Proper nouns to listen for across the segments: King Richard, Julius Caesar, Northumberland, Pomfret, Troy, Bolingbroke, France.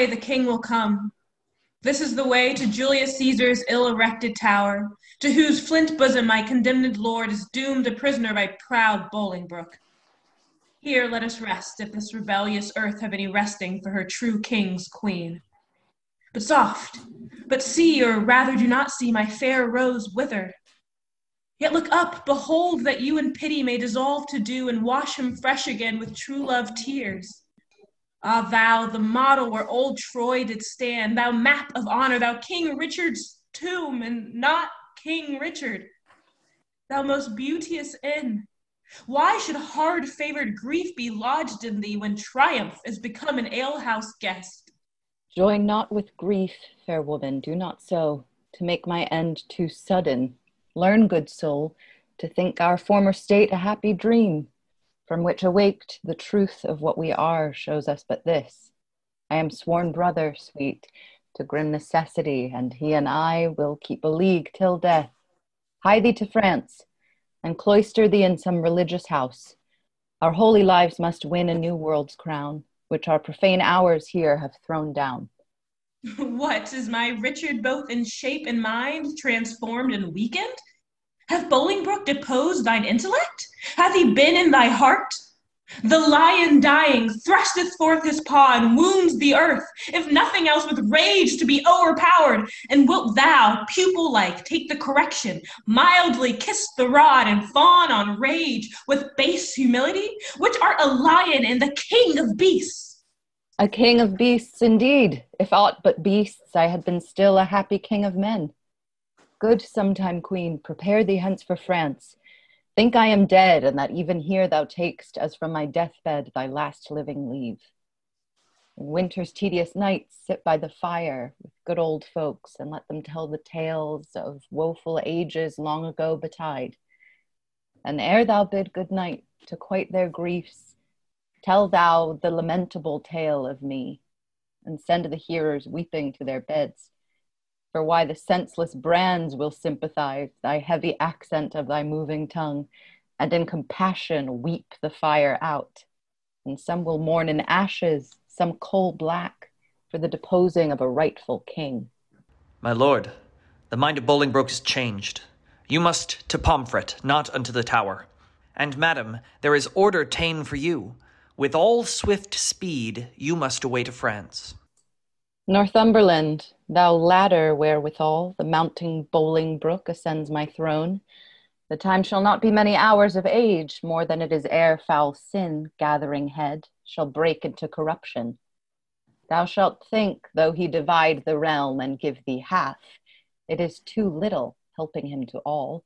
way the king will come. This is the way to Julius Caesar's ill-erected tower, to whose flint bosom my condemned lord is doomed a prisoner by proud Bolingbroke. Here let us rest, if this rebellious earth have any resting for her true king's queen. But soft, but see, or rather do not see, my fair rose wither. Yet look up, behold, that you in pity may dissolve to dew and wash him fresh again with true love tears. Ah, thou, the model where old Troy did stand, thou map of honor, thou King Richard's tomb, and not King Richard, thou most beauteous inn. Why should hard-favored grief be lodged in thee when triumph is become an alehouse guest? Joy not with grief, fair woman, do not so, to make my end too sudden. Learn, good soul, to think our former state a happy dream, from which awaked the truth of what we are shows us but this. I am sworn brother, sweet, to grim necessity, and he and I will keep a league till death. Hie thee to France, and cloister thee in some religious house. Our holy lives must win a new world's crown, which our profane hours here have thrown down. What, is my Richard both in shape and mind transformed and weakened? Hath Bolingbroke deposed thine intellect? Hath he been in thy heart? The lion dying thrusteth forth his paw and wounds the earth, if nothing else with rage to be overpowered. And wilt thou, pupil-like, take the correction, mildly kiss the rod and fawn on rage with base humility, which art a lion and the king of beasts? A king of beasts indeed. If aught but beasts, I had been still a happy king of men. Good sometime, queen, prepare thee hence for France. Think I am dead, and that even here thou tak'st, as from my deathbed, thy last living leave. In winter's tedious nights, sit by the fire with good old folks, and let them tell the tales of woeful ages long ago betide. And ere thou bid good night to quite their griefs, tell thou the lamentable tale of me, and send the hearers weeping to their beds. For why the senseless brands will sympathize thy heavy accent of thy moving tongue, and in compassion weep the fire out. And some will mourn in ashes, some coal black, for the deposing of a rightful king. My lord, the mind of Bolingbroke is changed. You must to Pomfret, not unto the tower. And madam, there is order ta'en for you. With all swift speed, you must away to France. Northumberland, thou ladder wherewithal the mounting Bolingbroke ascends my throne, the time shall not be many hours of age, more than it is ere foul sin, gathering head, shall break into corruption. Thou shalt think, though he divide the realm and give thee half, it is too little, helping him to all.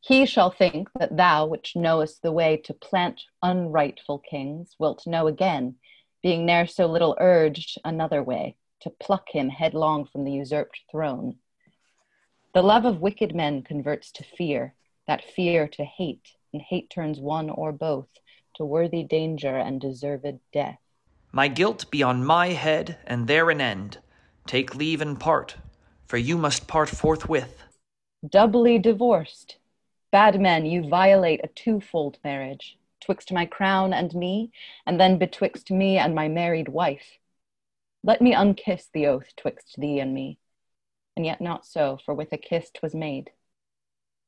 He shall think that thou, which knowest the way to plant unrightful kings, wilt know again, being ne'er so little urged another way, to pluck him headlong from the usurped throne. The love of wicked men converts to fear, that fear to hate, and hate turns one or both to worthy danger and deserved death. My guilt be on my head, and there an end. Take leave and part, for you must part forthwith. Doubly divorced. Bad men, you violate a twofold marriage, twixt my crown and me, and then betwixt me and my married wife. Let me unkiss the oath twixt thee and me, and yet not so, for with a kiss 'twas made.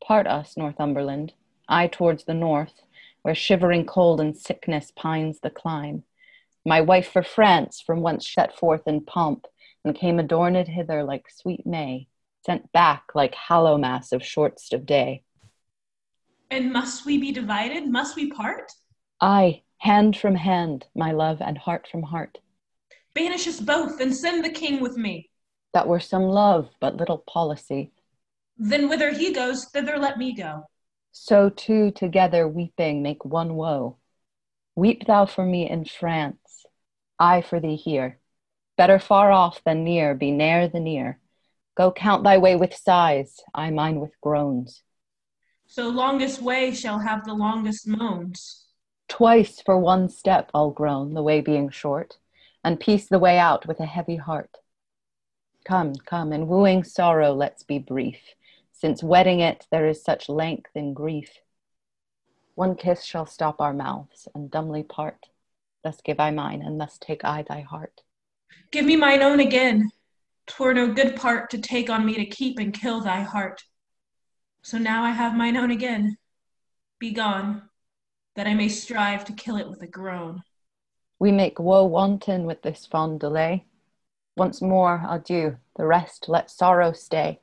Part us, Northumberland, I towards the north, where shivering cold and sickness pines the clime. My wife for France, from whence set forth in pomp, and came adorned hither like sweet May, sent back like hallow mass of shortest of day. And must we be divided? Must we part? Aye, hand from hand, my love, and heart from heart. Banish us both, and send the king with me. That were some love, but little policy. Then whither he goes, thither let me go. So two together weeping make one woe. Weep thou for me in France, I for thee here. Better far off than near, be ne'er the near. Go count thy way with sighs, I mine with groans. So longest way shall have the longest moans. Twice for one step I'll groan, the way being short, and piece the way out with a heavy heart. Come, come, in wooing sorrow let's be brief, since wedding it there is such length in grief. One kiss shall stop our mouths, and dumbly part. Thus give I mine, and thus take I thy heart. Give me mine own again. 'Twere no good part to take on me to keep and kill thy heart. So now I have mine own again. Be gone, that I may strive to kill it with a groan. We make woe wanton with this fond delay. Once more adieu, the rest let sorrow stay.